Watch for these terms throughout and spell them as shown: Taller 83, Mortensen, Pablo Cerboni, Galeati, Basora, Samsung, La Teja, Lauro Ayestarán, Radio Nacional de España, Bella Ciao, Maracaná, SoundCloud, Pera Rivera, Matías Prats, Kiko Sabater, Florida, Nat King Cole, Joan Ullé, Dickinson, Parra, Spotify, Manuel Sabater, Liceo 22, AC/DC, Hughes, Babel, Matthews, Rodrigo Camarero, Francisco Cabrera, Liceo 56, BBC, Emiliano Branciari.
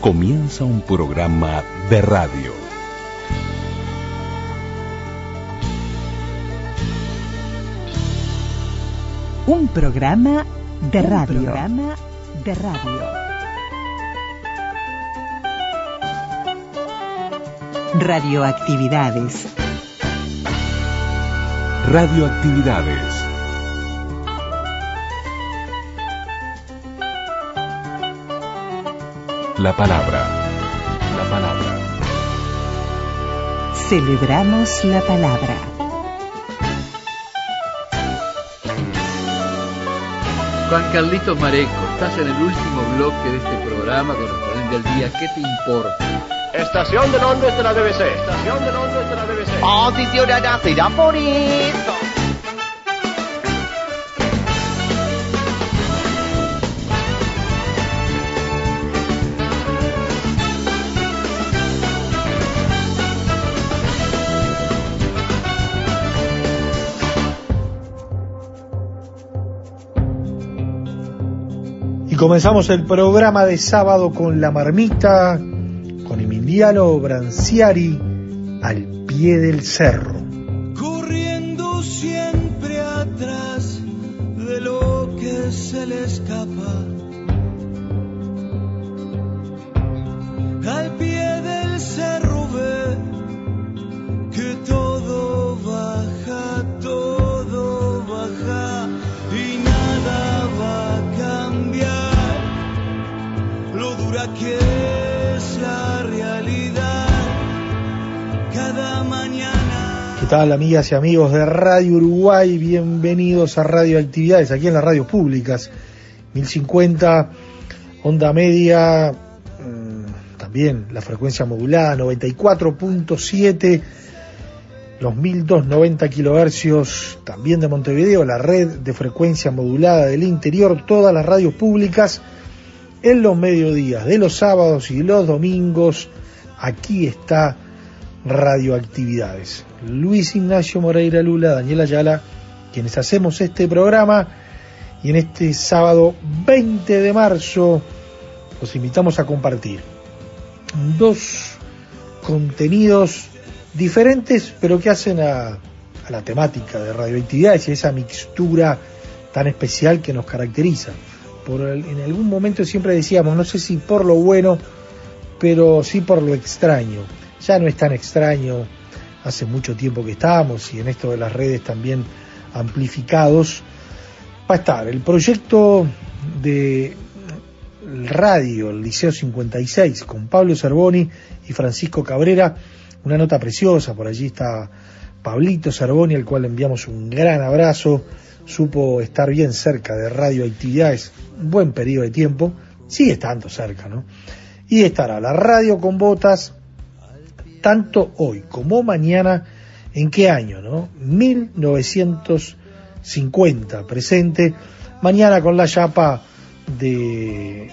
Comienza un programa de radio. Un programa de radio. Un programa de radio. Radioactividades. Radioactividades. La palabra. La palabra. Celebramos la palabra. Juan Carlitos Mareco, estás en el último bloque de este programa correspondiente al día. ¿Qué te importa? Estación de Londres de la BBC. Estación de Londres de la BBC. Posicionada será por eso. Comenzamos el programa de sábado con La Marmita, con Emiliano Branciari, al pie del cerro. Corriendo siempre atrás de lo que se le escapa. Al pie del cerro ve que todo baja, todo baja y nada va a cambiar. Lo dura que es la realidad cada mañana. ¿Qué tal, amigas y amigos de Radio Uruguay? Bienvenidos a Radio Actividades, aquí en las radios públicas. 1050, onda media, también la frecuencia modulada, 94.7, los 1290 kilohercios, también de Montevideo, la red de frecuencia modulada del interior, todas las radios públicas. En los mediodías de los sábados y los domingos, aquí está Radioactividades. Luis Ignacio Moreira Lula, Daniela Ayala, quienes hacemos este programa. Y en este sábado 20 de marzo, los invitamos a compartir dos contenidos diferentes, pero que hacen a la temática de Radioactividades y esa mixtura tan especial que nos caracteriza. En algún momento siempre decíamos, no sé si por lo bueno, pero sí por lo extraño. Ya no es tan extraño, hace mucho tiempo que estábamos, y en esto de las redes también amplificados. Va a estar el proyecto de radio, el Liceo 56, con Pablo Cerboni y Francisco Cabrera. Una nota preciosa, por allí está Pablito Cerboni, al cual le enviamos un gran abrazo. Supo estar bien cerca de Radioactividades un buen periodo de tiempo, sigue estando cerca, ¿no? Y estará la radio con botas, tanto hoy como mañana. ¿En qué año, no? 1950 presente, mañana con la chapa de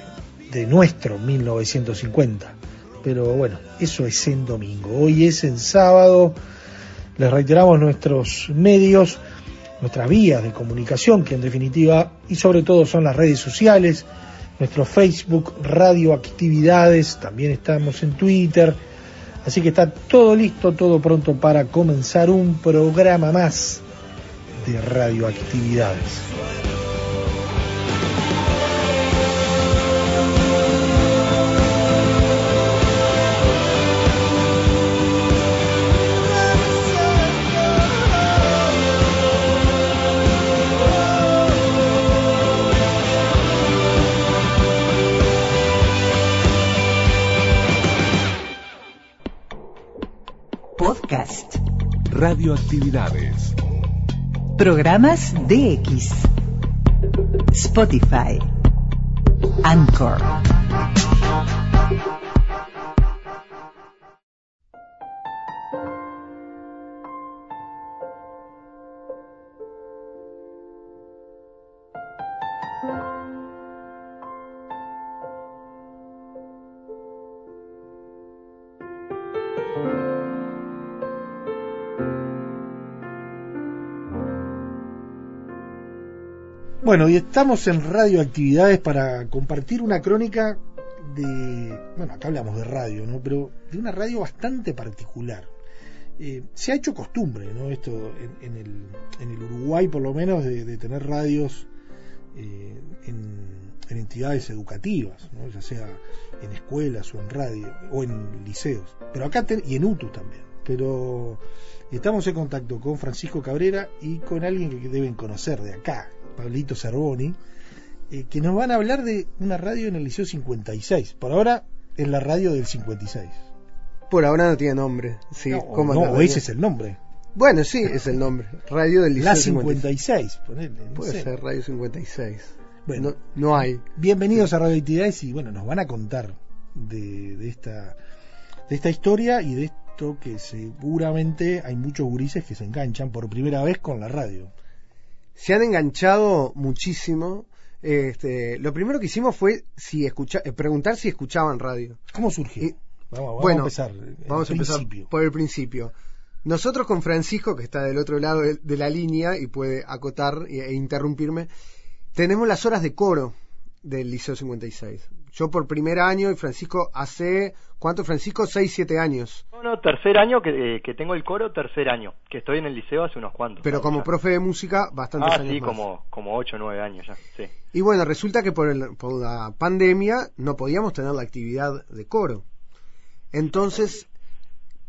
nuestro 1950. Pero bueno, eso es en domingo, hoy es en sábado. Les reiteramos nuestros medios, nuestras vías de comunicación, que en definitiva y sobre todo son las redes sociales, nuestro Facebook Radioactividades, también estamos en Twitter, así que está todo listo, todo pronto para comenzar un programa más de Radioactividades. Podcast. Radioactividades. Programas DX. Spotify. Anchor. Bueno, y estamos en Radioactividades para compartir una crónica de, bueno, acá hablamos de radio, ¿no? Pero de una radio bastante particular. Se ha hecho costumbre, ¿no? Esto en el Uruguay, por lo menos, de tener radios en entidades educativas, ¿no? Ya sea en escuelas o en radio o en liceos, pero acá y en UTU también. Pero estamos en contacto con Francisco Cabrera y con alguien que deben conocer de acá, Pablito Cerboni, que nos van a hablar de una radio en el Liceo 56. Por ahora es la radio del 56. Por ahora no tiene nombre. Sí, no, ¿cómo no, o ese es el nombre? Bueno, sí, es el nombre. Radio del Liceo 56. Ponele, no puede sé. Ser Radio 56. Bueno, no hay. Bienvenidos a Radio Actividades y bueno, nos van a contar de esta historia y de esto que seguramente hay muchos gurises que se enganchan por primera vez con la radio. Se han enganchado muchísimo. Lo primero que hicimos fue preguntar si escuchaban radio. ¿Cómo surgió? Vamos a empezar por el principio. Nosotros con Francisco, que está del otro lado de la línea y puede acotar e interrumpirme, tenemos las horas de coro del Liceo 56. Yo por primer año y Francisco hace... ¿Cuánto, Francisco? 6-7 años. No, tercer año que tengo el coro, tercer año, que estoy en el liceo hace unos cuantos. Pero como profe de música, bastantes años sí, más. como 8-9 años ya, sí. Y bueno, resulta que por la pandemia no podíamos tener la actividad de coro. Entonces,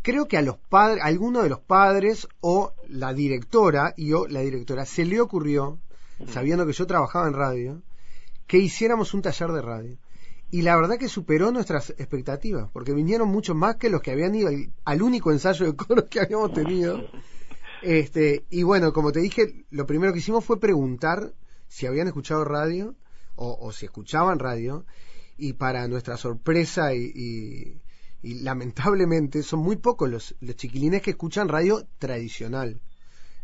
creo que alguno de los padres o la directora se le ocurrió, sabiendo que yo trabajaba en radio, que hiciéramos un taller de radio. Y la verdad que superó nuestras expectativas, porque vinieron muchos más que los que habían ido al único ensayo de coro que habíamos tenido. Y bueno, como te dije, lo primero que hicimos fue preguntar si habían escuchado radio o si escuchaban radio. Y para nuestra sorpresa y lamentablemente son muy pocos los chiquilines que escuchan radio tradicional,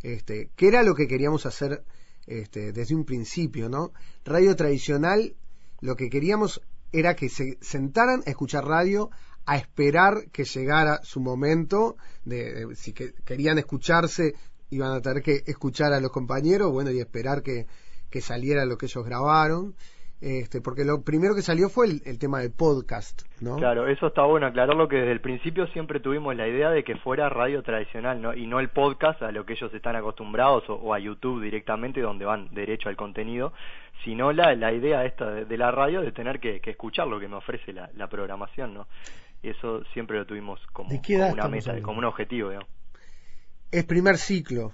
que era lo que queríamos hacer desde un principio, ¿no? Radio tradicional, lo que queríamos era que se sentaran a escuchar radio, a esperar que llegara su momento, si querían escucharse iban a tener que escuchar a los compañeros, bueno, y esperar que saliera lo que ellos grabaron. Porque lo primero que salió fue el tema del podcast, ¿no? Claro, eso está bueno aclararlo, que desde el principio siempre tuvimos la idea de que fuera radio tradicional, ¿no? Y no el podcast a lo que ellos están acostumbrados o a YouTube directamente, donde van derecho al contenido, sino la idea esta de la radio de tener que escuchar lo que me ofrece la programación, ¿no? Y eso siempre lo tuvimos como una meta, como un objetivo, digamos. Es primer ciclo,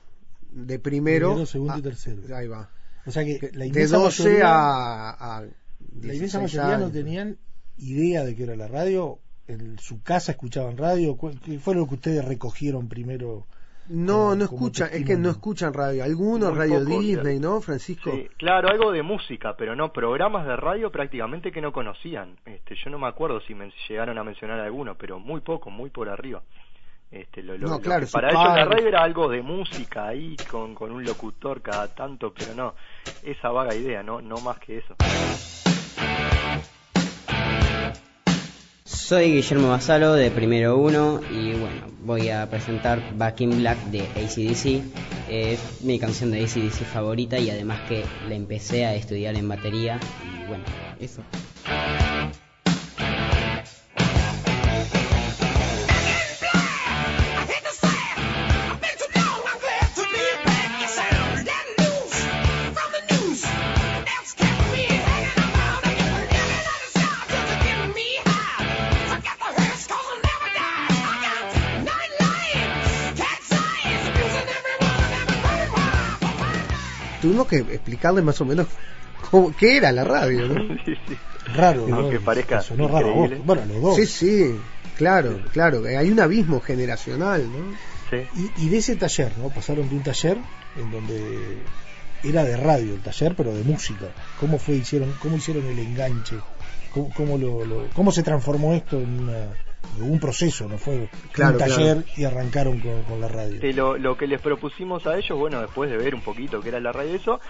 de primero, segundo y tercero. Ahí va. O sea que la inmensa de 12 mayoría, a 16 la inmensa mayoría años. No tenían idea de qué era la radio. En su casa escuchaban radio. ¿Qué fue lo que ustedes recogieron primero? No escuchan, es que no escuchan radio. Algunos muy radio poco, Disney, claro. ¿No, Francisco? Sí, claro, algo de música, pero no programas de radio prácticamente que no conocían. Yo no me acuerdo si me llegaron a mencionar alguno, pero muy poco, muy por arriba. Claro, que para ellos la radio era algo de música ahí con un locutor cada tanto, pero no, esa vaga idea, no más que eso. Soy Guillermo Basalo de Primero 1 y bueno, voy a presentar Back in Black de AC/DC. Es mi canción de AC/DC favorita y además que la empecé a estudiar en batería y bueno, eso. Tuvimos que explicarle más o menos qué era la radio, ¿no? Sí. Raro, ¿no? Aunque parezca sonó raro. Bueno, los dos. Sí, claro. Hay un abismo generacional, ¿no? Sí. Y de ese taller, ¿no? Pasaron de un taller en donde era de radio el taller, pero de música. ¿Cómo hicieron el enganche? ¿Cómo se transformó esto en un proceso, no fue un taller y arrancaron con la radio? Lo que les propusimos a ellos, bueno, después de ver un poquito que era la radio eso,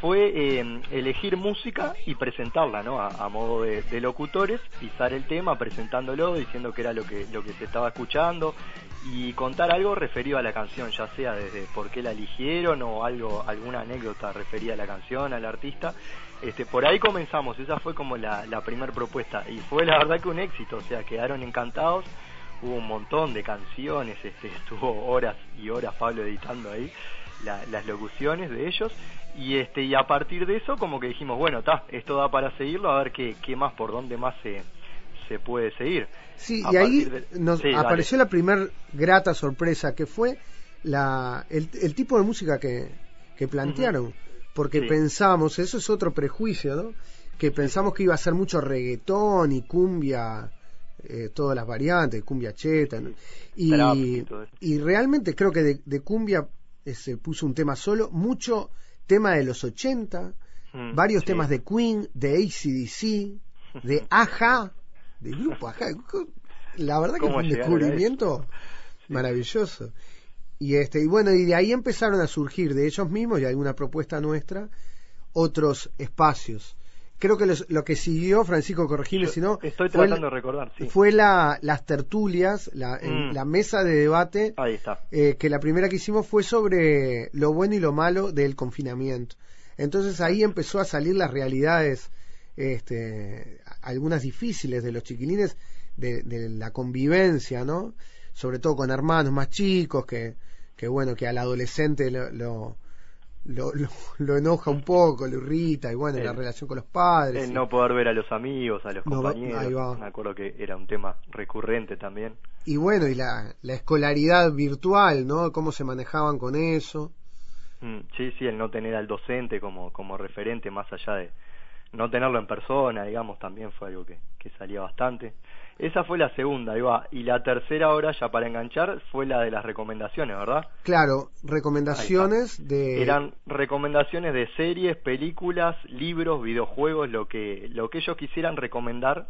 fue elegir música y presentarla, ¿no? A modo de locutores, pisar el tema, presentándolo, diciendo que era lo que se estaba escuchando y contar algo referido a la canción, ya sea desde por qué la eligieron o alguna anécdota referida a la canción, al artista. Por ahí comenzamos, esa fue como la primera propuesta y fue la verdad que un éxito, o sea, quedaron encantados. Hubo un montón de canciones, estuvo horas y horas Pablo editando ahí las locuciones de ellos y a partir de eso como que dijimos, bueno, esto da para seguirlo, a ver qué más, por dónde más se puede seguir. Sí, y ahí apareció la primer grata sorpresa que fue el tipo de música que plantearon, porque pensamos, eso es otro prejuicio, ¿no? Que pensamos que iba a ser mucho reggaetón y cumbia, todas las variantes, cumbia cheta, ¿no? y realmente creo que de cumbia se puso un tema solo, mucho tema de los 80, varios temas de Queen, de AC/DC, de Aja, del grupo Aja. La verdad que fue un descubrimiento maravilloso. Y bueno, y de ahí empezaron a surgir de ellos mismos y alguna propuesta nuestra, otros espacios. Creo que lo que siguió, Francisco, corregime si no, estoy tratando de recordar, fue las tertulias, la mesa de debate. Ahí está. Que la primera que hicimos fue sobre lo bueno y lo malo del confinamiento. Entonces ahí empezó a salir las realidades, algunas difíciles de los chiquilines, de la convivencia, ¿no? Sobre todo con hermanos más chicos, que bueno, que al adolescente lo enoja un poco, lo irrita, y bueno, la relación con los padres, no poder ver a los amigos, a los compañeros. Me acuerdo que era un tema recurrente también. Y bueno, y la escolaridad virtual, ¿no? Cómo se manejaban con eso. Sí, el no tener al docente como referente, más allá de no tenerlo en persona, digamos, también fue algo que salía bastante. Esa fue la segunda, y la tercera, ahora ya para enganchar, fue la de las recomendaciones, ¿verdad? Claro, recomendaciones de... Eran recomendaciones de series, películas, libros, videojuegos, lo que ellos quisieran recomendar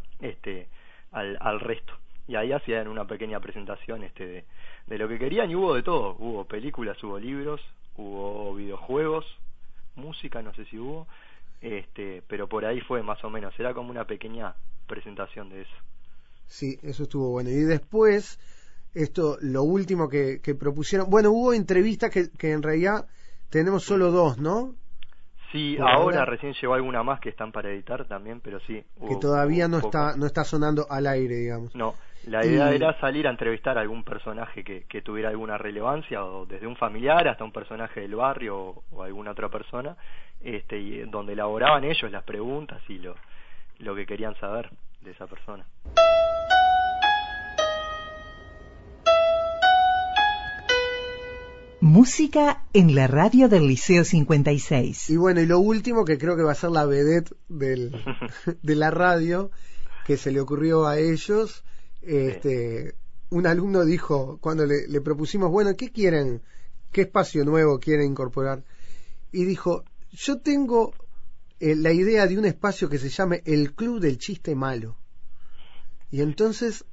al resto. Y ahí hacían una pequeña presentación de lo que querían, y hubo de todo. Hubo películas, hubo libros, hubo videojuegos, música, no sé si hubo, pero por ahí fue más o menos. Era como una pequeña presentación de eso. Sí, eso estuvo bueno. Y después, lo último que propusieron... Bueno, hubo entrevistas que en realidad tenemos solo dos, ¿no? Sí, por ahora recién llegó alguna más que están para editar también, pero sí. Que todavía no está sonando al aire, digamos. No, la idea era salir a entrevistar a algún personaje que tuviera alguna relevancia, o desde un familiar hasta un personaje del barrio o alguna otra persona, y donde elaboraban ellos las preguntas y lo que querían saber de esa persona. Música en la radio del Liceo 56. Y bueno, y lo último, que creo que va a ser la vedette de la radio, que se le ocurrió a ellos. Un alumno dijo, cuando le propusimos, bueno, ¿qué quieren? ¿Qué espacio nuevo quieren incorporar? Y dijo, yo tengo la idea de un espacio que se llame el Club del Chiste Malo. Y entonces,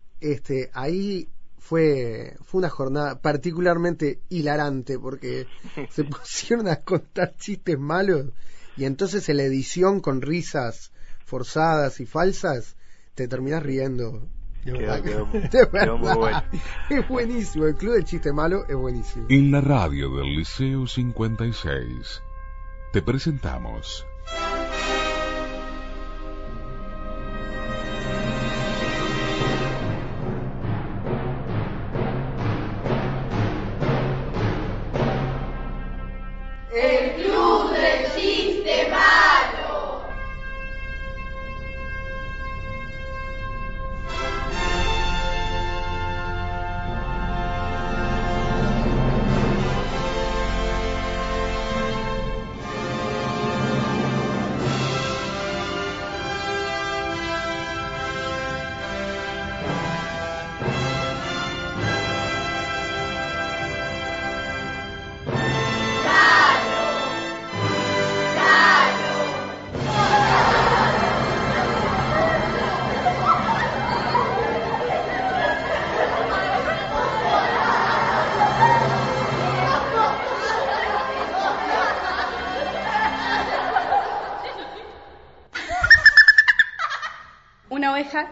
ahí... Fue una jornada particularmente hilarante, porque se pusieron a contar chistes malos, y entonces en la edición, con risas forzadas y falsas, te terminás riendo. Quedó muy bueno. Es buenísimo, el Club del Chiste Malo es buenísimo. En la radio del Liceo 56 te presentamos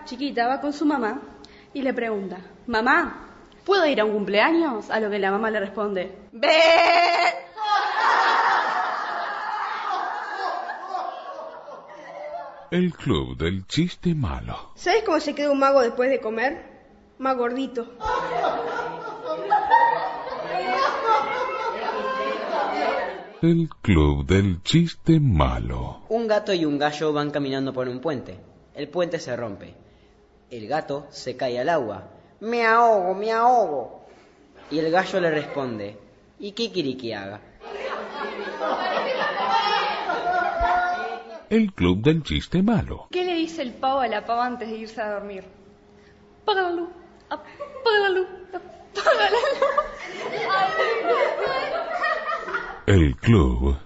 chiquita va con su mamá y le pregunta, mamá, ¿puedo ir a un cumpleaños? A lo que la mamá le responde, ¡ve! El club del chiste malo. ¿Sabes cómo se queda un mago después de comer? Más gordito. El club del chiste malo. Un gato y un gallo van caminando por un puente. El puente se rompe. El gato se cae al agua. Me ahogo, me ahogo. Y el gallo le responde, ¿y qué quiriqui haga? El club del chiste malo. ¿Qué le dice el pavo a la pava antes de irse a dormir? Apaga la luz, apaga la luz, apaga la luz. El club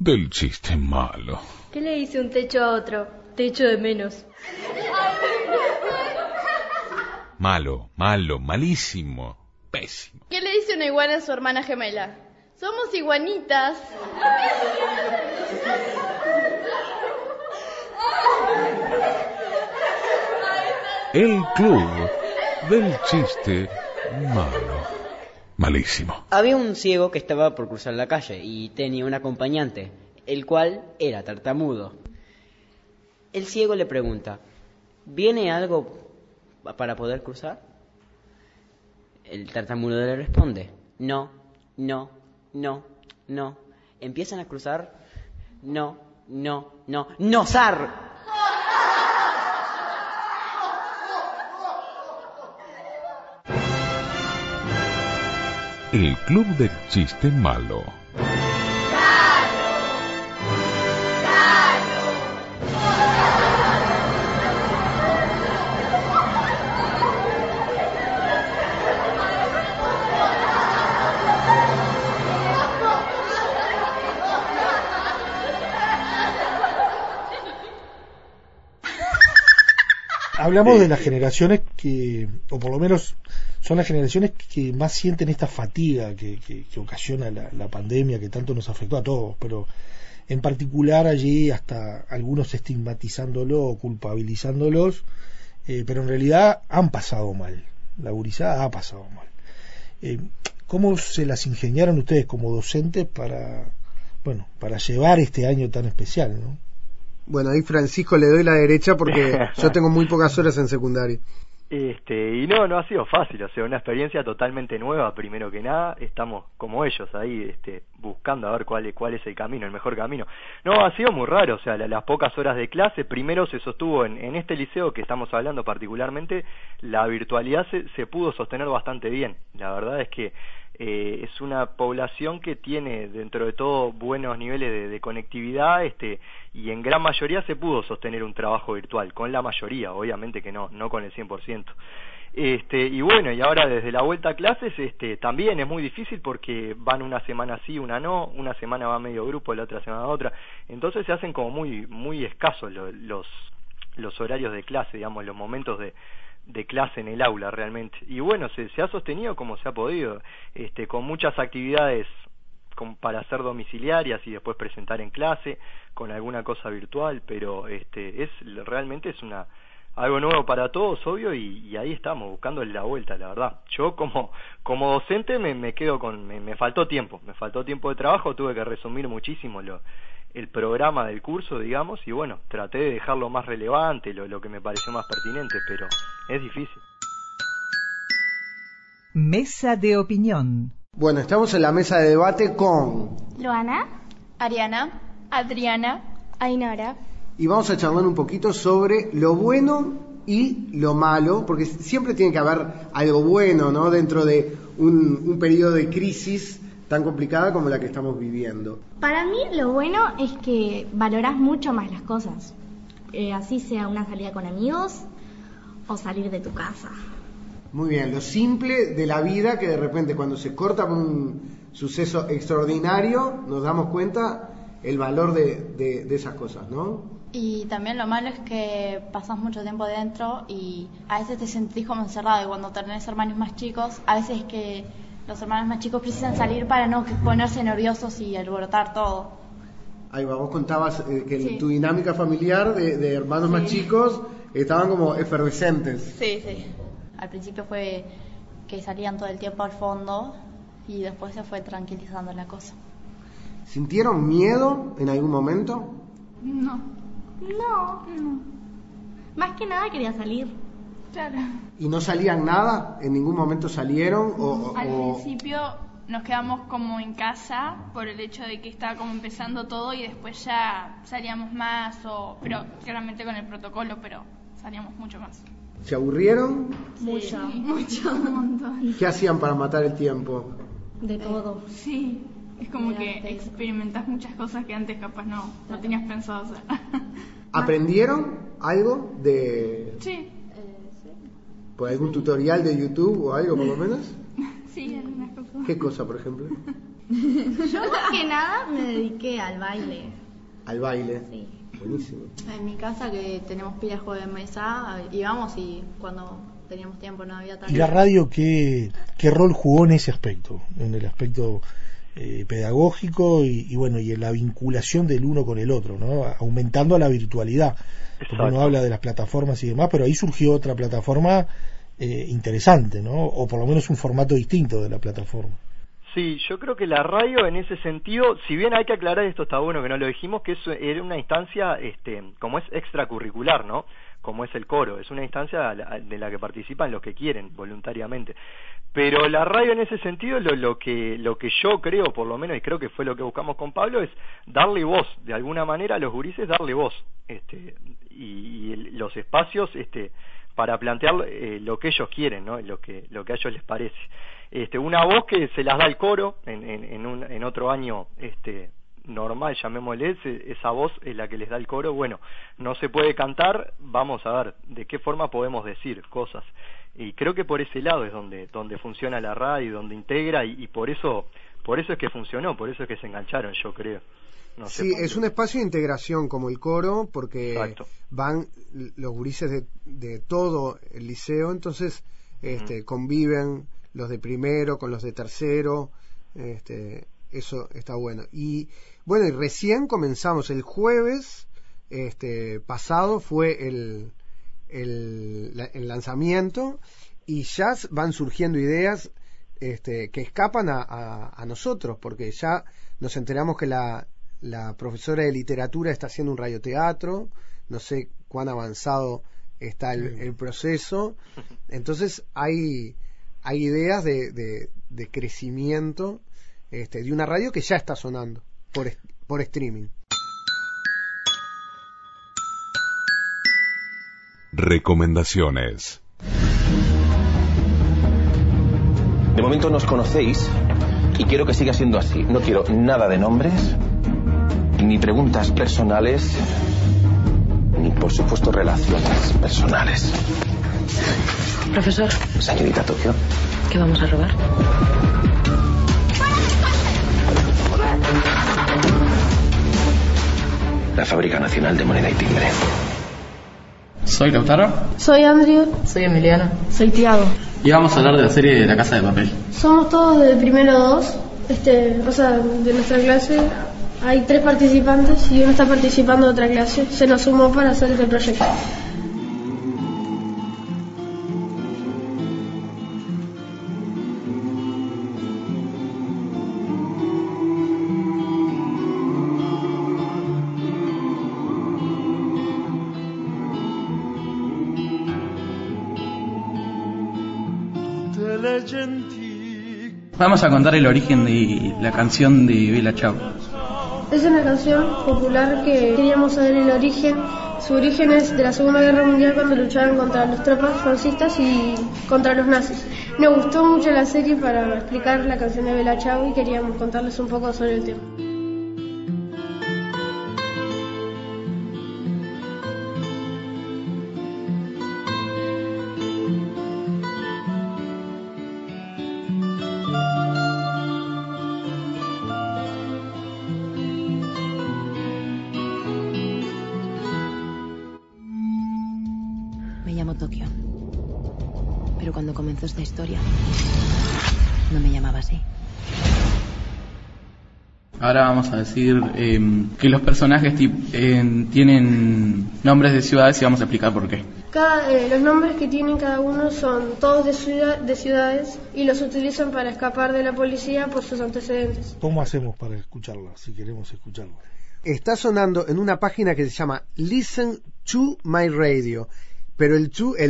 del chiste malo. ¿Qué le dice un techo a otro? Te echo de menos. Malo, malo, malísimo, pésimo. ¿Qué le dice una iguana a su hermana gemela? Somos iguanitas. El club del chiste malo. Malísimo. Había un ciego que estaba por cruzar la calle y tenía un acompañante, el cual era tartamudo. El ciego le pregunta, ¿viene algo para poder cruzar? El tartamudo le responde, no, no, no, no. Empiezan a cruzar, no, no, no, no, zar. El club del chiste malo. Hablamos de las generaciones que, o por lo menos son las generaciones que más sienten esta fatiga que ocasiona la pandemia, que tanto nos afectó a todos, pero en particular allí hasta algunos estigmatizándolo o culpabilizándolos, pero en realidad han pasado mal, la gurizada ha pasado mal. ¿Cómo se las ingeniaron ustedes como docentes para llevar este año tan especial, no? Bueno, ahí Francisco le doy la derecha porque yo tengo muy pocas horas en secundaria. Y no ha sido fácil, o sea, una experiencia totalmente nueva, primero que nada, estamos como ellos ahí, buscando a ver cuál es el camino, el mejor camino. No, ha sido muy raro, o sea, las pocas horas de clase, primero se sostuvo en este liceo que estamos hablando particularmente, la virtualidad se pudo sostener bastante bien, la verdad es que es una población que tiene dentro de todo buenos niveles de conectividad, y en gran mayoría se pudo sostener un trabajo virtual, con la mayoría, obviamente que no con el 100%. Y bueno, y ahora desde la vuelta a clases también es muy difícil porque van una semana sí, una no, una semana va medio grupo, la otra semana otra, entonces se hacen como muy, muy escasos los horarios de clase, digamos, los momentos de clase en el aula realmente, y bueno, se ha sostenido como se ha podido, con muchas actividades para hacer domiciliarias y después presentar en clase, con alguna cosa virtual, pero realmente es algo nuevo para todos, obvio, y ahí estamos, buscando la vuelta, la verdad. Yo como docente me quedo me faltó tiempo, de trabajo, tuve que resumir muchísimo el programa del curso, digamos, y bueno, traté de dejarlo más relevante, lo que me pareció más pertinente, pero es difícil. Mesa de opinión. Bueno, estamos en la mesa de debate con Luana, Ariana, Adriana, Ainara, y vamos a charlar un poquito sobre lo bueno y lo malo, porque siempre tiene que haber algo bueno, ¿no?, dentro de un periodo de crisis tan complicada como la que estamos viviendo. Para mí lo bueno es que valorás mucho más las cosas, así sea una salida con amigos o salir de tu casa. Muy bien, lo simple de la vida, que de repente cuando se corta un suceso extraordinario nos damos cuenta el valor de esas cosas, ¿no? Y también lo malo es que pasás mucho tiempo dentro y a veces te sentís como encerrado, y cuando tenés hermanos más chicos, a veces es que los hermanos más chicos precisan salir para no ponerse nerviosos y alborotar todo. Ahí va, vos contabas que sí. Tu dinámica familiar de hermanos sí. Más chicos estaban como efervescentes. Sí, sí. Al principio fue que salían todo el tiempo al fondo y después se fue tranquilizando la cosa. ¿Sintieron miedo en algún momento? No. No, no. Más que nada quería salir. Claro. ¿Y no salían nada? ¿En ningún momento salieron? Al principio nos quedamos como en casa por el hecho de que estaba como empezando todo y después ya salíamos más, pero claramente con el protocolo, pero salíamos mucho más. ¿Se aburrieron? Sí. Mucho. Sí. Mucho, un montón. ¿Qué hacían para matar el tiempo? De todo. Sí. Es como que experimentás muchas cosas que antes capaz no tenías pensado hacer. ¿Aprendieron algo de...? Sí. Sí. ¿Por algún tutorial de YouTube o algo por lo menos? Sí, algunas cosas. ¿Qué cosa, por ejemplo? Yo más que nada me dediqué al baile. ¿Al baile? Sí. Buenísimo. En mi casa, que tenemos pilas de mesa, íbamos y cuando teníamos tiempo no había tanto. ¿Y la radio qué rol jugó en ese aspecto? En el aspecto... pedagógico y bueno, y en la vinculación del uno con el otro, ¿no? Aumentando la virtualidad. Exacto. Porque uno habla de las plataformas y demás, pero ahí surgió otra plataforma interesante, ¿no? O por lo menos un formato distinto de la plataforma. Sí, yo creo que la radio en ese sentido, si bien hay que aclarar, esto está bueno que no lo dijimos, que era una instancia como es extracurricular, ¿no? Como es el coro, es una instancia de la que participan los que quieren voluntariamente. Pero la radio en ese sentido, lo que yo creo, por lo menos, y creo que fue lo que buscamos con Pablo, es darle voz, de alguna manera a los gurises, darle voz, y los espacios para plantear lo que ellos quieren, ¿no? Lo que a ellos les parece. Una voz que se las da el coro en otro año normal, llamémosle, esa voz es la que les da el coro. Bueno, no se puede cantar, vamos a ver de qué forma podemos decir cosas, y creo que por ese lado es donde funciona la radio, donde integra, y por eso es que funcionó, por eso es que se engancharon, yo creo. No sé, sí, es un espacio de integración como el coro, porque exacto, van los gurises de todo el liceo, entonces conviven los de primero con los de tercero, eso está bueno. Y bueno, y recién comenzamos el jueves pasado fue el lanzamiento, y ya van surgiendo ideas que escapan a nosotros, porque ya nos enteramos que la profesora de literatura está haciendo un radioteatro. No sé cuán avanzado está el proceso. Entonces hay ideas de crecimiento de una radio que ya está sonando por streaming. Recomendaciones. De momento nos conocéis y quiero que siga siendo así. No quiero nada de nombres, ni preguntas personales, ni por supuesto relaciones personales. Profesor. Señorita Tokio. ¿Qué vamos a robar? La Fábrica Nacional de Moneda y Timbre. Soy Lautaro. Soy Andrew. Soy Emiliana. Soy Tiago. Y vamos a hablar de la serie de La Casa de Papel. Somos todos de primero 2, de nuestra clase. Hay 3 participantes y uno está participando de otra clase. Se nos sumó para hacer este proyecto. Vamos a contar el origen de la canción de Bella Ciao. Es una canción popular que queríamos saber el origen. Su origen es de la Segunda Guerra Mundial, cuando luchaban contra las tropas fascistas y contra los nazis. Nos gustó mucho la serie para explicar la canción de Bella Ciao y queríamos contarles un poco sobre el tema. Esta historia no me llamaba así. Ahora vamos a decir que los personajes tienen nombres de ciudades y vamos a explicar por qué. Los nombres que tienen cada uno son todos de ciudades y los utilizan para escapar de la policía por sus antecedentes. ¿Cómo hacemos para escucharla, si queremos escucharla? Está sonando en una página que se llama Listen to My Radio, pero el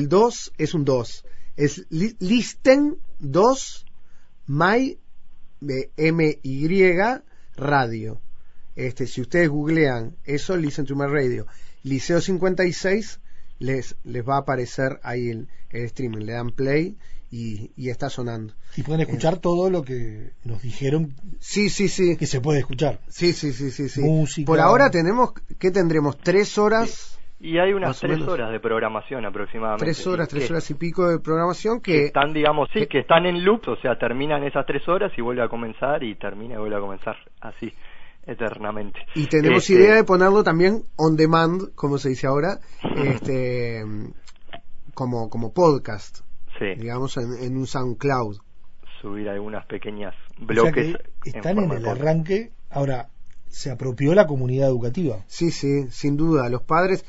2 es un 2. Es Listen 2 My MY Radio. Si ustedes googlean eso, Listen to My Radio, Liceo 56, les va a aparecer ahí el streaming. Le dan play y está sonando. Y pueden escuchar todo lo que nos dijeron. Sí, sí, sí. Que se puede escuchar. Sí, sí, sí, sí, sí. Música. Por ahora tendremos 3 horas. Y hay unas 3 horas de programación aproximadamente. 3 horas y pico de programación que están, digamos, sí, que están en loop, o sea, terminan esas 3 horas y vuelve a comenzar y termina y vuelve a comenzar así eternamente. Y tenemos idea de ponerlo también on demand, como se dice ahora, como podcast, sí, digamos, en un SoundCloud. Subir algunas pequeñas bloques. O sea, están en el arranque. Ahora se apropió la comunidad educativa. Sí, sí, sin duda. Los padres.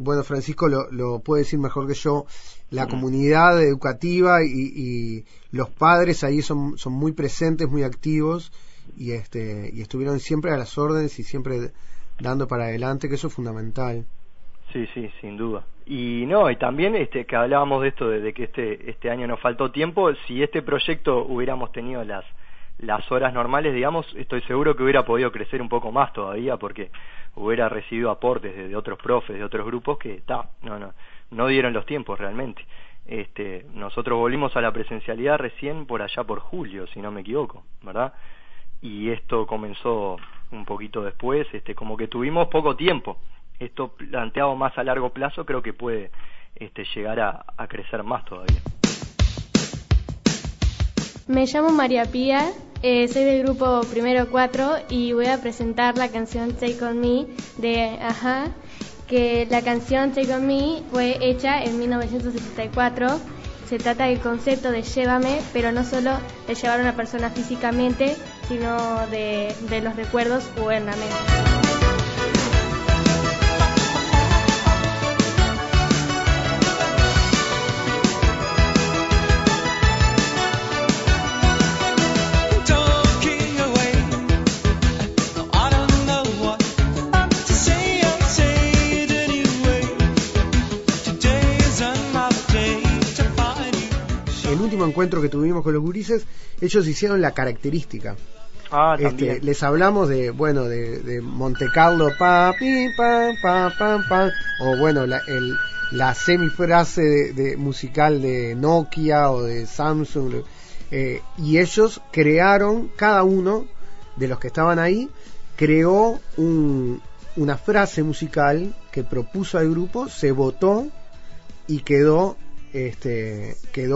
Bueno, Francisco lo puede decir mejor que yo. La comunidad educativa y los padres ahí son muy presentes, muy activos y estuvieron siempre a las órdenes y siempre dando para adelante, que eso es fundamental. Sí, sí, sin duda. Y no, y también que hablábamos de esto de que este año nos faltó tiempo. Si este proyecto hubiéramos tenido las horas normales, digamos, estoy seguro que hubiera podido crecer un poco más todavía, porque hubiera recibido aportes de otros profes, de otros grupos que no dieron los tiempos realmente. Nosotros volvimos a la presencialidad recién por allá por julio, si no me equivoco, ¿verdad? Y esto comenzó un poquito después, como que tuvimos poco tiempo. Esto planteado más a largo plazo creo que puede llegar a crecer más todavía. Me llamo María Pía, soy del grupo Primero 4 y voy a presentar la canción Take On Me de a-ha, que la canción Take On Me fue hecha en 1974. Se trata del concepto de llévame, pero no solo de llevar a una persona físicamente, sino de los recuerdos o en la mente. Encuentro que tuvimos con los gurises, ellos hicieron la característica. Les hablamos de Montecarlo, pa, pi, pa, pa, pa, pa, o bueno, la semifrase musical de Nokia o de Samsung, y ellos crearon, cada uno de los que estaban ahí creó una frase musical que propuso al grupo, se votó y quedó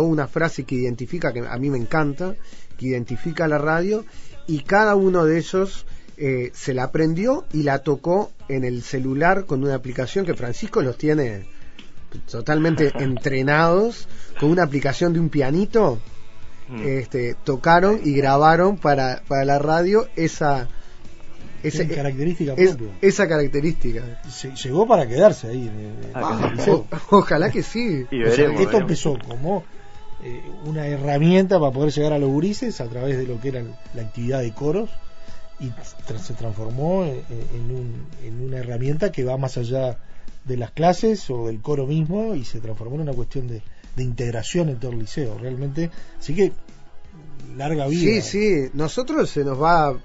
una frase que identifica, que a mí me encanta, que identifica la radio, y cada uno de ellos se la aprendió y la tocó en el celular con una aplicación que Francisco los tiene totalmente entrenados, con una aplicación de un pianito. Tocaron y grabaron para la radio esa característica. Llegó para quedarse ahí ojalá que sí. Esto empezó como una herramienta para poder llegar a los gurises a través de lo que era la actividad de coros, y se transformó en una herramienta que va más allá de las clases o del coro mismo, y se transformó en una cuestión de integración en todo el liceo realmente. Así que larga vida. Sí, sí, nosotros se nos va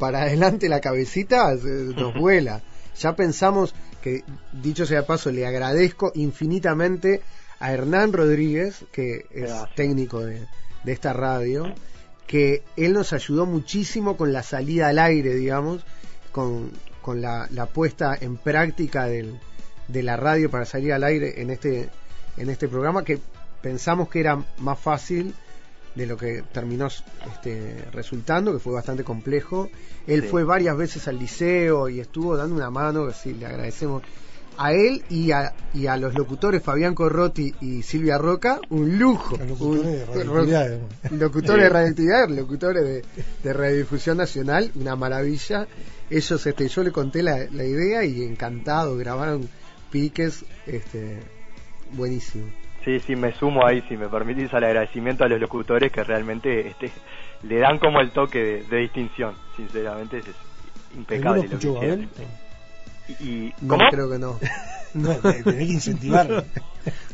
para adelante la cabecita, nos vuela. Ya pensamos que, dicho sea paso, le agradezco infinitamente a Hernán Rodríguez, que es técnico de esta radio, que él nos ayudó muchísimo con la salida al aire, digamos, con la puesta en práctica de la radio para salir al aire en este programa, que pensamos que era más fácil de lo que terminó resultando, que fue bastante complejo. Él fue varias veces al liceo y estuvo dando una mano, así le agradecemos a él y a los locutores Fabián Corrotti y Silvia Roca, un lujo. Locutores de Radioactividades, locutores de Radiodifusión Nacional, una maravilla. Ellos, yo le conté la idea y encantado, grabaron piques, buenísimo. Sí, me sumo ahí, si me permitís, al agradecimiento a los locutores que realmente le dan como el toque de distinción, sinceramente es impecable. ¿Alguno escuchó Babel? Y no, ¿cómo? Creo que no. No, tenés que incentivarlo.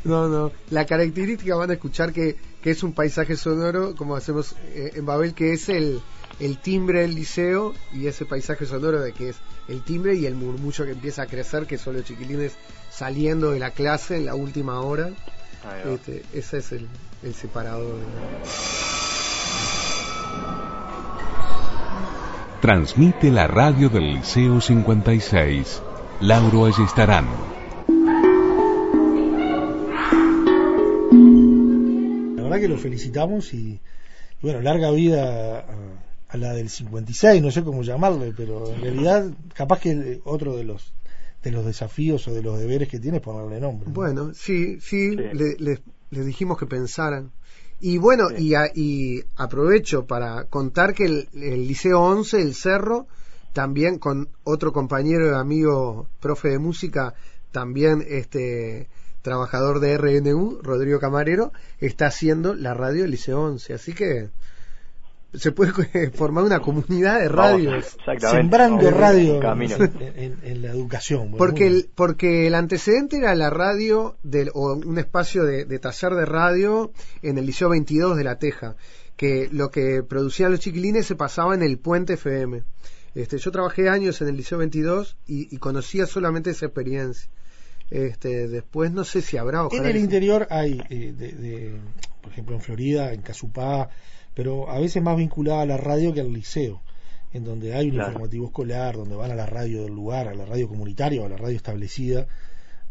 No, la característica van a escuchar que es un paisaje sonoro, como hacemos en Babel, que es el timbre del liceo, y ese paisaje sonoro de que es el timbre y el murmullo que empieza a crecer, que son los chiquilines saliendo de la clase en la última hora. Ese es el separador. Transmite la radio del Liceo 56, Lauro Ayestarán. La verdad que lo felicitamos y bueno, larga vida a la del 56, no sé cómo llamarle, pero en realidad capaz que otro de los desafíos o de los deberes que tiene es ponerle nombre, ¿no? Bueno, sí. Les dijimos que pensaran. Y bueno, y aprovecho para contar que el Liceo 11, el Cerro, también con otro compañero y amigo, profe de música, también trabajador de RNU, Rodrigo Camarero, está haciendo la radio del Liceo 11. Así que se puede formar una comunidad de radios, sembrando radio en la educación. Porque el antecedente era la radio o un espacio de taller de radio en el Liceo 22 de La Teja, que lo que producían los chiquilines se pasaba en el Puente FM. Yo trabajé años en el Liceo 22 y conocía solamente esa experiencia. Después no sé si habrá. En el interior hay, por ejemplo, en Florida, en Casupá, pero a veces más vinculada a la radio que al liceo, en donde hay un informativo escolar, donde van a la radio del lugar, a la radio comunitaria o a la radio establecida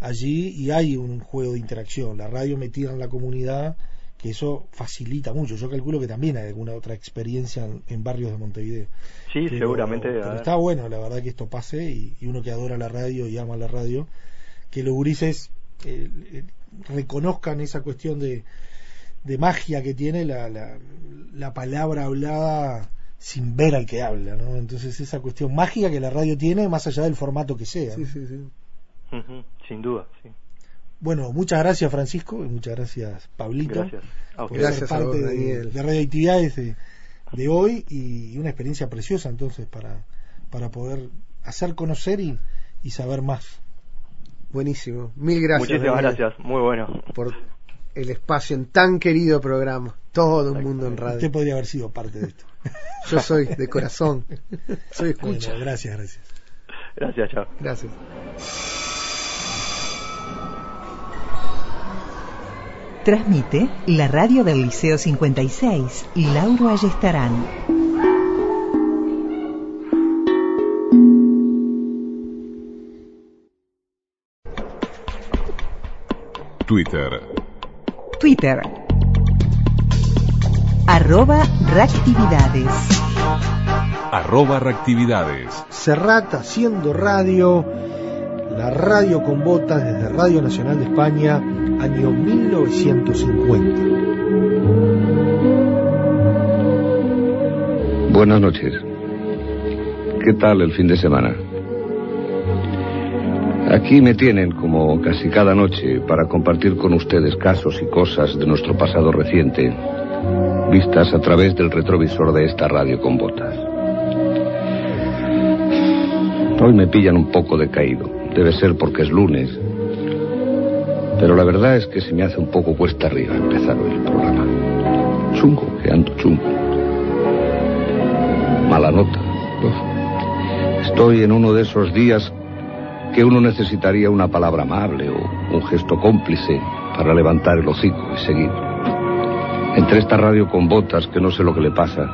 allí, y hay un juego de interacción, la radio metida en la comunidad, que eso facilita mucho. Yo calculo que también hay alguna otra experiencia en barrios de Montevideo. Sí, pero seguramente pero está bueno, la verdad, que esto pase, y uno que adora la radio y ama la radio, que los gurises reconozcan esa cuestión de magia que tiene la palabra hablada sin ver al que habla, ¿no? Entonces esa cuestión mágica que la radio tiene, más allá del formato que sea. Sí. Uh-huh. Sin duda, sí. Bueno, muchas gracias, Francisco, y muchas gracias, Pablito. Gracias. Por gracias ser parte de Radioactividades de hoy, y una experiencia preciosa entonces para poder hacer conocer y saber más. Buenísimo. Mil gracias. Muchísimas gracias. Muy bueno. Por el espacio en tan querido programa. Todo el mundo en radio. Usted podría haber sido parte de esto. Yo soy de corazón. Soy escucha. Bueno, gracias. Gracias, chao. Gracias. Transmite la radio del Liceo 56 y Lauro Ayestarán. Twitter @Reactividades @Reactividades. Serrata haciendo radio, la radio con botas, desde Radio Nacional de España, año 1950. Buenas noches. ¿Qué tal el fin de semana? Aquí me tienen, como casi cada noche, para compartir con ustedes casos y cosas de nuestro pasado reciente, vistas a través del retrovisor de esta radio con botas. Hoy me pillan un poco decaído, debe ser porque es lunes, pero la verdad es que se me hace un poco cuesta arriba empezar hoy el programa. Chungo, que ando chungo. Mala nota. Estoy en uno de esos días que uno necesitaría una palabra amable o un gesto cómplice para levantar el hocico y seguir. Entre esta radio con botas, que no sé lo que le pasa,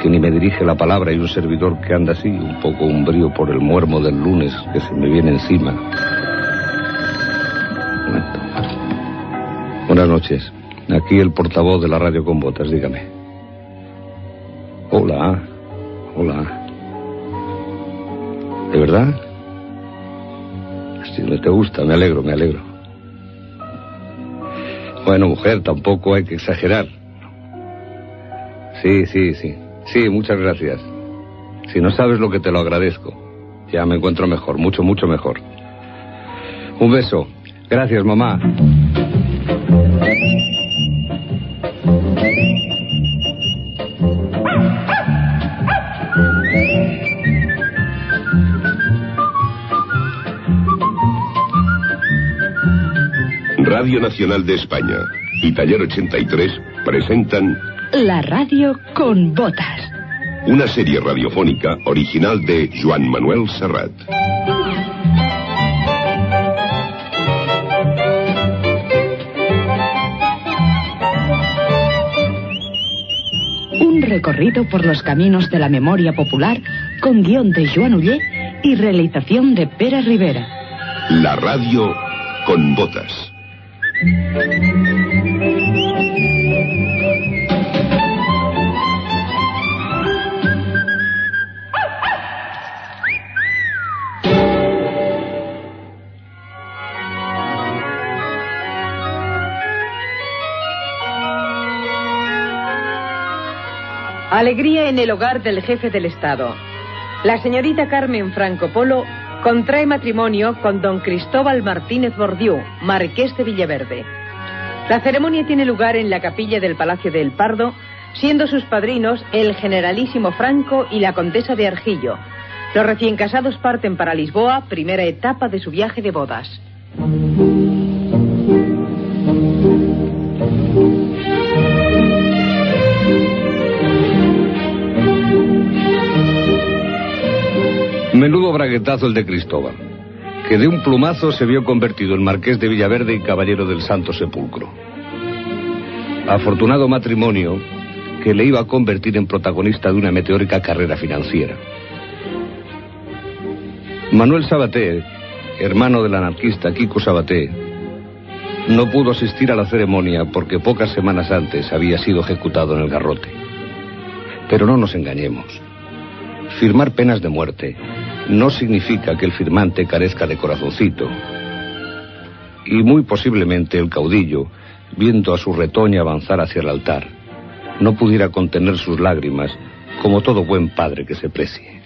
que ni me dirige la palabra, y un servidor que anda así, un poco umbrío por el muermo del lunes que se me viene encima. Buenas noches. Aquí el portavoz de la radio con botas, dígame. Hola. ¿De verdad? Si no te gusta, me alegro, me alegro. Bueno, mujer, tampoco hay que exagerar. Sí, sí, sí. Sí, muchas gracias. Si no sabes lo que te lo agradezco. Ya me encuentro mejor, mucho, mucho mejor. Un beso. Gracias, mamá. Radio Nacional de España y Taller 83 presentan La Radio con Botas, una serie radiofónica original de Joan Manuel Serrat. Un recorrido por los caminos de la memoria popular con guión de Joan Ullé y realización de Pera Rivera. La Radio con Botas. Alegría en el hogar del jefe del Estado. La señorita Carmen Franco Polo contrae matrimonio con don Cristóbal Martínez Bordiú, marqués de Villaverde. La ceremonia tiene lugar en la capilla del Palacio del Pardo, siendo sus padrinos el generalísimo Franco y la condesa de Argillo. Los recién casados parten para Lisboa, primera etapa de su viaje de bodas. Menudo braguetazo el de Cristóbal, que de un plumazo se vio convertido en marqués de Villaverde y caballero del Santo Sepulcro. Afortunado matrimonio que le iba a convertir en protagonista de una meteórica carrera financiera. Manuel Sabater, hermano del anarquista Kiko Sabater, no pudo asistir a la ceremonia porque pocas semanas antes había sido ejecutado en el garrote. Pero no nos engañemos. Firmar penas de muerte no significa que el firmante carezca de corazoncito. Y muy posiblemente el caudillo, viendo a su retoño avanzar hacia el altar, no pudiera contener sus lágrimas como todo buen padre que se precie.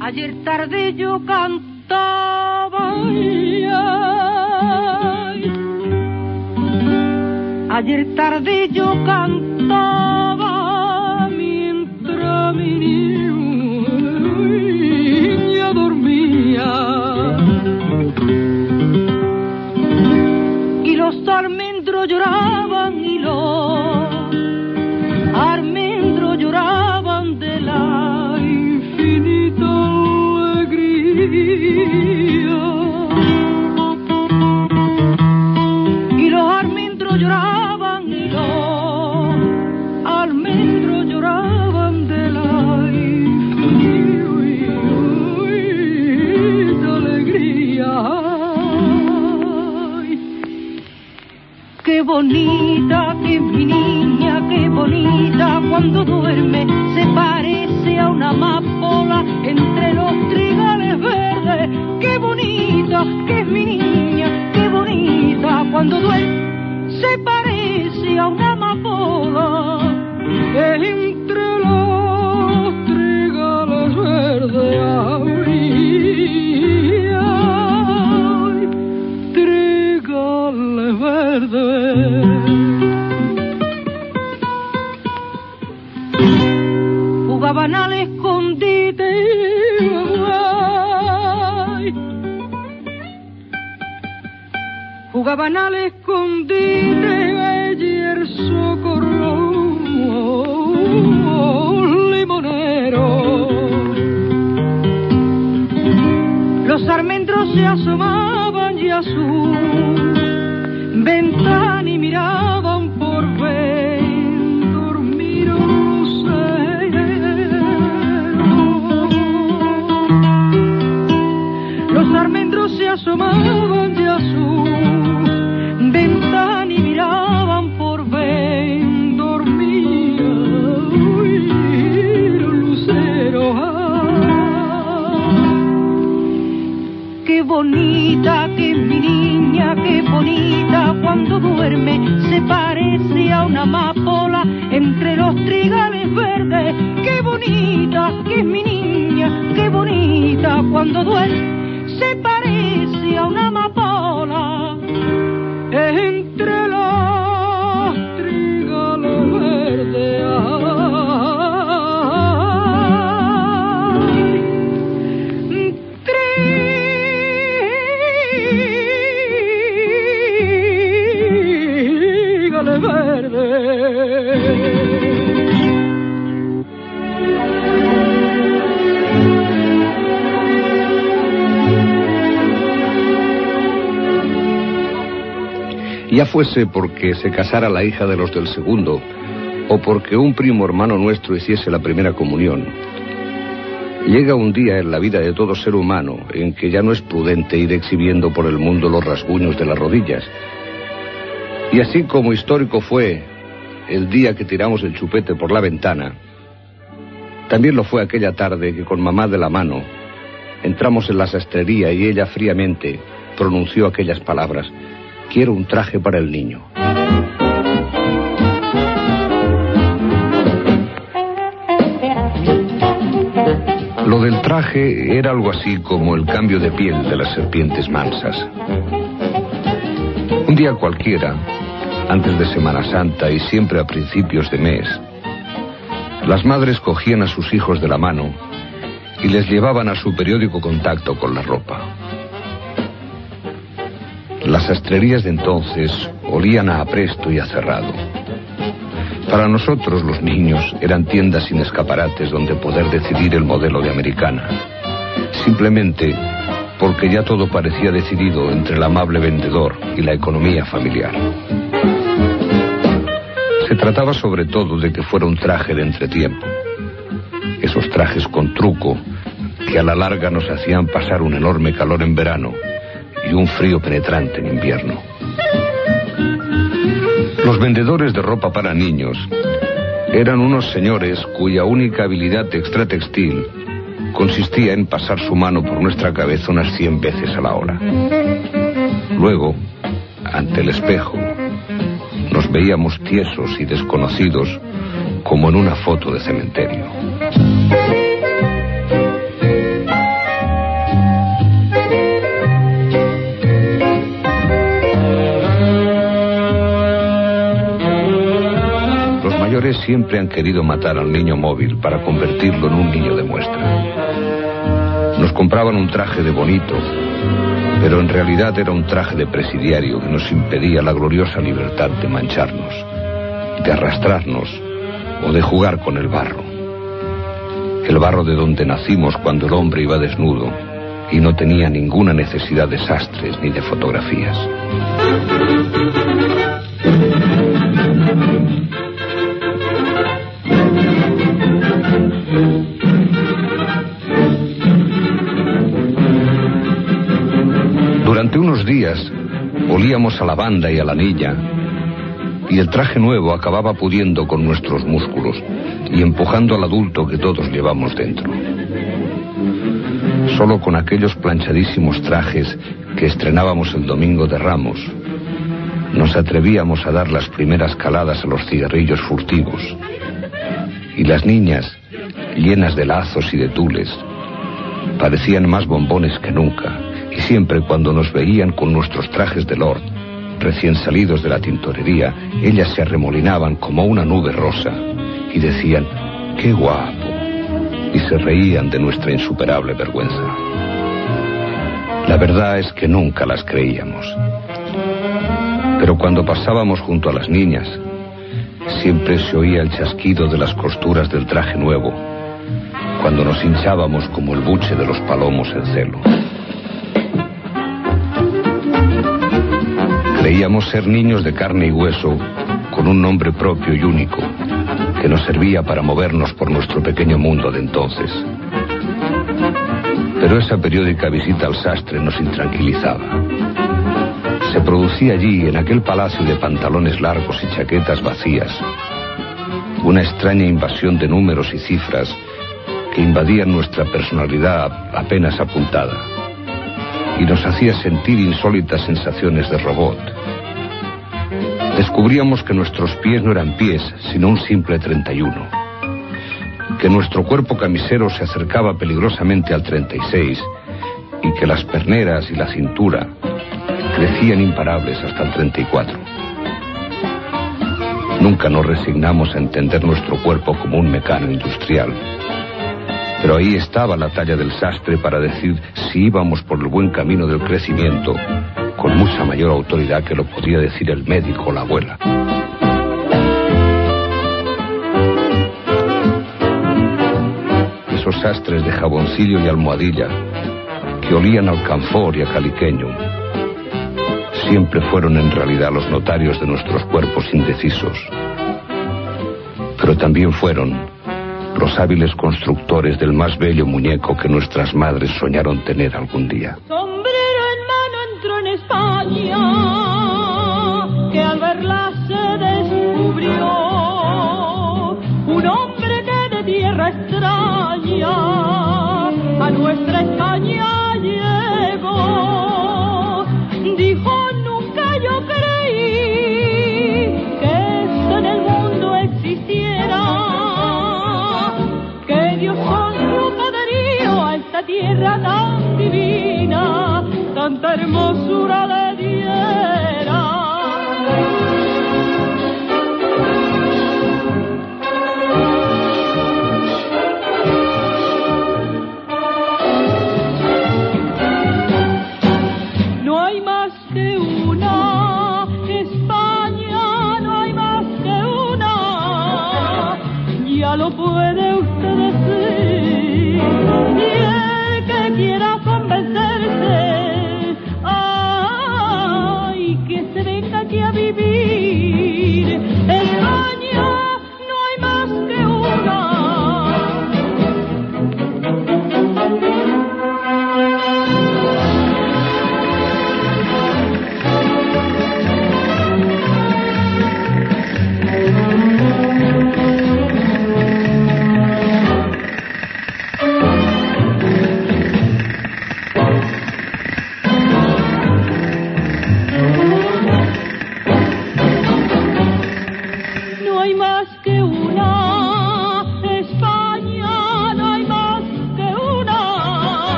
Ayer tarde yo cantaba, ay, ayer tarde yo cantaba mientras mi niña dormía y los almendros lloraban y los almendros lloraban de la infinita alegría y los almendros lloraban y los almendros lloraban de la infinita alegría. Qué bonita que es mi niña, qué bonita cuando duerme, se parece a una amapola entre los trigales verdes. Qué bonita que es mi niña, qué bonita cuando duerme, se parece a una amapola entre los trigales verdes. Jugaban al escondite, ay, jugaban al escondite y el socorro limonero. Los almendros se asomaban y a su ventana y miraban por ver dormir un lucero. Los almendros se asomaban de azul, ventana y miraban por ver dormir un lucero. Qué bonito. se parece a una amapola entre los trigales verdes. Qué bonita que es mi niña, qué bonita cuando duele, se parece a una amapola entre los trigales verdes. Ya fuese porque se casara la hija de los del segundo, o porque un primo hermano nuestro hiciese la primera comunión, llega un día en la vida de todo ser humano en que ya no es prudente ir exhibiendo por el mundo los rasguños de las rodillas. Y así como histórico fue el día que tiramos el chupete por la ventana, también lo fue aquella tarde que con mamá de la mano entramos en la sastrería y ella fríamente pronunció aquellas palabras: quiero un traje para el niño. Lo del traje era algo así como el cambio de piel de las serpientes mansas. Un día cualquiera, antes de Semana Santa y siempre a principios de mes, las madres cogían a sus hijos de la mano y les llevaban a su periódico contacto con la ropa. Las sastrerías de entonces olían a apresto y a cerrado. Para nosotros, los niños, eran tiendas sin escaparates donde poder decidir el modelo de americana, simplemente porque ya todo parecía decidido entre el amable vendedor y la economía familiar. Se trataba sobre todo de que fuera un traje de entretiempo, esos trajes con truco que a la larga nos hacían pasar un enorme calor en verano y un frío penetrante en invierno. Los vendedores de ropa para niños eran unos señores cuya única habilidad extratextil consistía en pasar su mano por nuestra cabeza unas 100 veces a la hora. Luego, ante el espejo, nos veíamos tiesos y desconocidos como en una foto de cementerio. Siempre han querido matar al niño móvil para convertirlo en un niño de muestra. Nos compraban un traje de bonito, pero en realidad era un traje de presidiario que nos impedía la gloriosa libertad de mancharnos, de arrastrarnos o de jugar con el barro. El barro de donde nacimos cuando el hombre iba desnudo y no tenía ninguna necesidad de sastres ni de fotografías. Durante unos días olíamos a lavanda y a la niña, y el traje nuevo acababa pudiendo con nuestros músculos y empujando al adulto que todos llevamos dentro. Solo con aquellos planchadísimos trajes que estrenábamos el domingo de Ramos nos atrevíamos a dar las primeras caladas a los cigarrillos furtivos, y las niñas, llenas de lazos y de tules, parecían más bombones que nunca, y siempre cuando nos veían con nuestros trajes de lord, recién salidos de la tintorería, ellas se arremolinaban como una nube rosa y decían: ¡qué guapo! Y se reían de nuestra insuperable vergüenza. La verdad es que nunca las creíamos, pero cuando pasábamos junto a las niñas, siempre se oía el chasquido de las costuras del traje nuevo cuando nos hinchábamos como el buche de los palomos en celo. Creíamos ser niños de carne y hueso, con un nombre propio y único que nos servía para movernos por nuestro pequeño mundo de entonces. Pero esa periódica visita al sastre nos intranquilizaba. Se producía allí, en aquel palacio de pantalones largos y chaquetas vacías, una extraña invasión de números y cifras que invadían nuestra personalidad apenas apuntada y nos hacía sentir insólitas sensaciones de robot. descubríamos que nuestros pies no eran pies, sino un simple 31. Que nuestro cuerpo camisero se acercaba peligrosamente al 36 y que las perneras y la cintura crecían imparables hasta el 34. Nunca nos resignamos a entender nuestro cuerpo como un mecano industrial. Pero ahí estaba la talla del sastre para decir si íbamos por el buen camino del crecimiento, con mucha mayor autoridad que lo podía decir el médico o la abuela. Esos sastres de jaboncillo y almohadilla, que olían al canfor y a caliqueño, siempre fueron en realidad los notarios de nuestros cuerpos indecisos. Pero también fueron los hábiles constructores del más bello muñeco que nuestras madres soñaron tener algún día. Sombrero en mano entró en España, que al verla se descubrió un hombre que de tierra extraña a nuestra España llegó. Dijo: nunca yo creí que esto en el mundo existiera, con su poderío a esta tierra tan divina, tanta hermosura le diera. No hay más que una España, no hay más que una, ya lo puede usted decir. Y el que quiera convencerse, ay, que se venga aquí a vivir.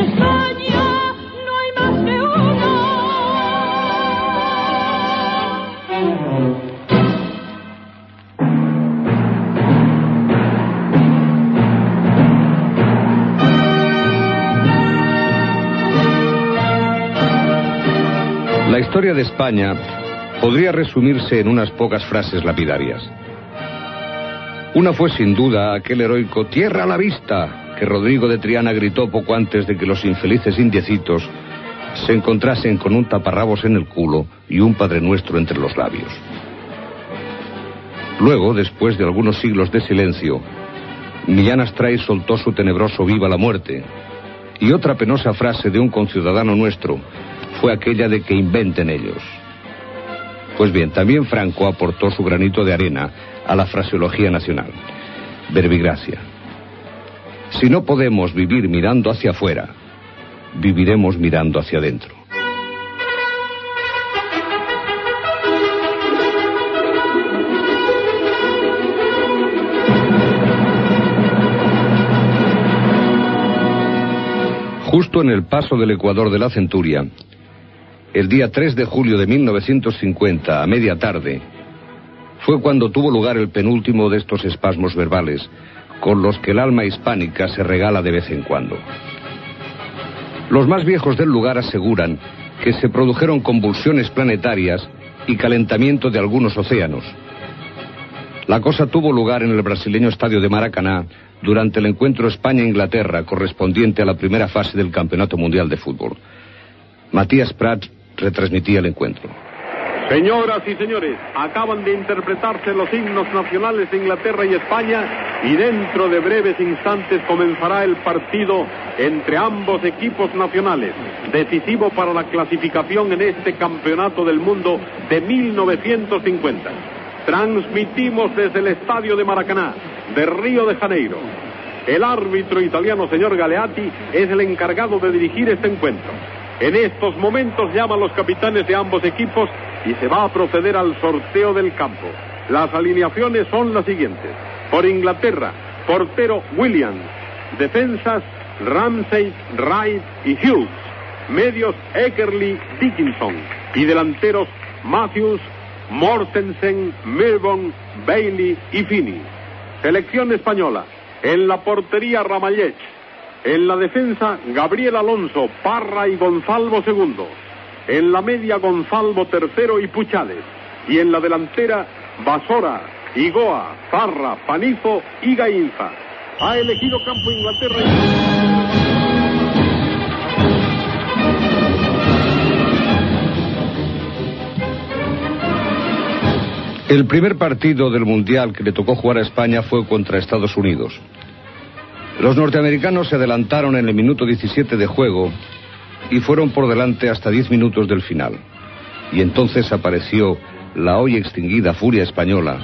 España, no hay más que una. La historia de España podría resumirse en unas pocas frases lapidarias. Una fue sin duda aquel heroico "tierra a la vista" que Rodrigo de Triana gritó poco antes de que los infelices indiecitos se encontrasen con un taparrabos en el culo y un Padre Nuestro entre los labios. Luego, después de algunos siglos de silencio, Millán Astray soltó su tenebroso "viva la muerte", y otra penosa frase de un conciudadano nuestro fue aquella de "que inventen ellos". Pues bien, también Franco aportó su granito de arena a la fraseología nacional. Verbigracia: si no podemos vivir mirando hacia afuera, viviremos mirando hacia adentro. Justo en el paso del ecuador de la Centuria, el día 3 de julio de 1950, a media tarde, fue cuando tuvo lugar el penúltimo de estos espasmos verbales con los que el alma hispánica se regala de vez en cuando. Los más viejos del lugar aseguran que se produjeron convulsiones planetarias y calentamiento de algunos océanos. La cosa tuvo lugar en el brasileño estadio de Maracaná durante el encuentro España-Inglaterra correspondiente a la primera fase del Campeonato Mundial de Fútbol. Matías Prats retransmitía el encuentro. Señoras y señores, acaban de interpretarse los himnos nacionales de Inglaterra y España, y dentro de breves instantes comenzará el partido entre ambos equipos nacionales, decisivo para la clasificación en este Campeonato del Mundo de 1950. Transmitimos desde el estadio de Maracaná, de Río de Janeiro. El árbitro italiano, señor Galeati, es el encargado de dirigir este encuentro. En estos momentos llaman los capitanes de ambos equipos y se va a proceder al sorteo del campo. Las alineaciones son las siguientes. Por Inglaterra, portero Williams. Defensas, Ramsey, Wright y Hughes. Medios, Eckerly, Dickinson. Y delanteros, Matthews, Mortensen, Milbon, Bailey y Fini. Selección española. En la portería, Ramallets. En la defensa, Gabriel Alonso, Parra y Gonzalvo II. En la media, Gonzalvo III y Puchales. Y en la delantera, Basora, Igoa, Parra, Panizo y Gainza. Ha elegido campo Inglaterra y... El primer partido del Mundial que le tocó jugar a España fue contra Estados Unidos. Los norteamericanos se adelantaron en el minuto 17 de juego y fueron por delante hasta 10 minutos del final. Y entonces apareció la hoy extinguida furia española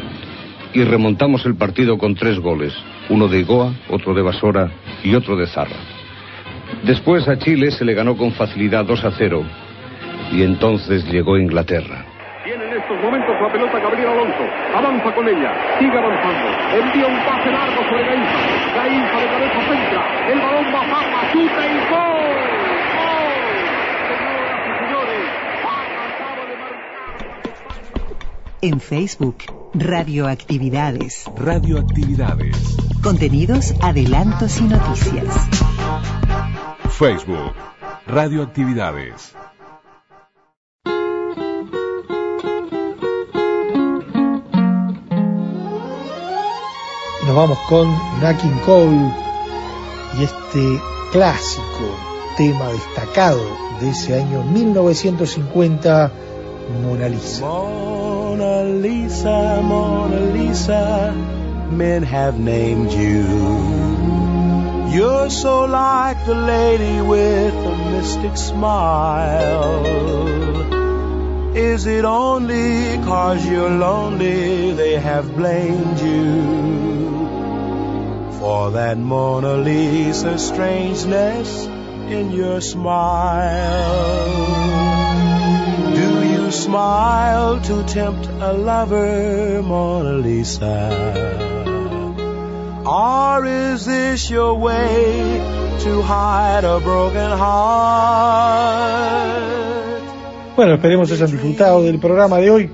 y remontamos el partido con 3 goles, uno de Igoa, otro de Basora y otro de Zarra. Después a Chile se le ganó con facilidad 2-0 y entonces llegó Inglaterra. Tiene en estos momentos la pelota Gabriel Alonso. Avanza con ella. Sigue avanzando. Envía un pase largo sobre Gainza. Gainza de cabeza centra. El balón va a Parra. Chuta y gol. ¡Gol! Señoras y señores, acaba de marcar. En Facebook, Radioactividades. Radioactividades. Contenidos, adelantos y noticias. Facebook, Radioactividades. Nos vamos con Nat King Cole y este clásico tema destacado de ese año 1950, Mona Lisa. Mona Lisa, Mona Lisa, men have named you. You're so like the lady with a mystic smile. Is it only 'cause you're lonely they have blamed you for that Mona Lisa strangeness in your smile? Do you smile to tempt a lover, Mona Lisa? Or is this your way to hide a broken heart? Bueno, esperemos ese resultado del programa de hoy,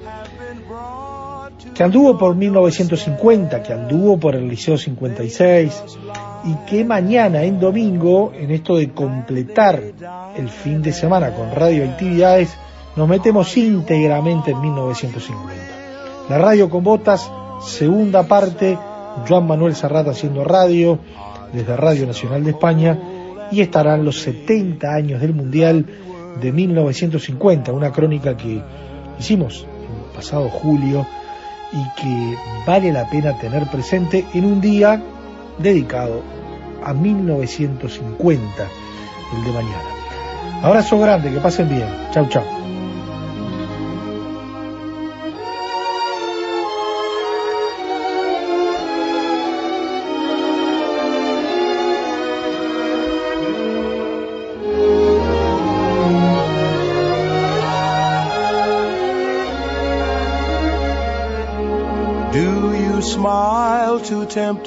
que anduvo por 1950, que anduvo por el Liceo 56 y que mañana en domingo, en esto de completar el fin de semana con Radioactividades, nos metemos íntegramente en 1950. La radio con botas, segunda parte, Joan Manuel Serrat haciendo radio desde Radio Nacional de España, y estarán los 70 años del Mundial de 1950, una crónica que hicimos el pasado julio y que vale la pena tener presente en un día dedicado a 1950, el de mañana. Abrazo grande, que pasen bien. Chau, chau. To tempt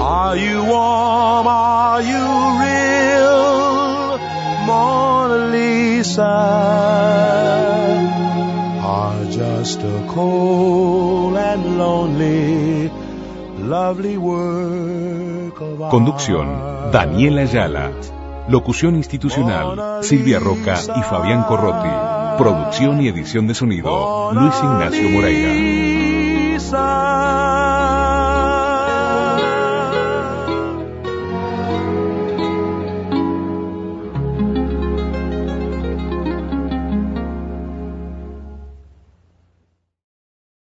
Are you warm? Are you real, Mona Lisa? Or just a cold and lonely, lovely work of art? Conducción, Daniela Ayala. Locución institucional, Silvia Roca y Fabián Corrotti. Producción y edición de sonido, Luis Ignacio Moreira.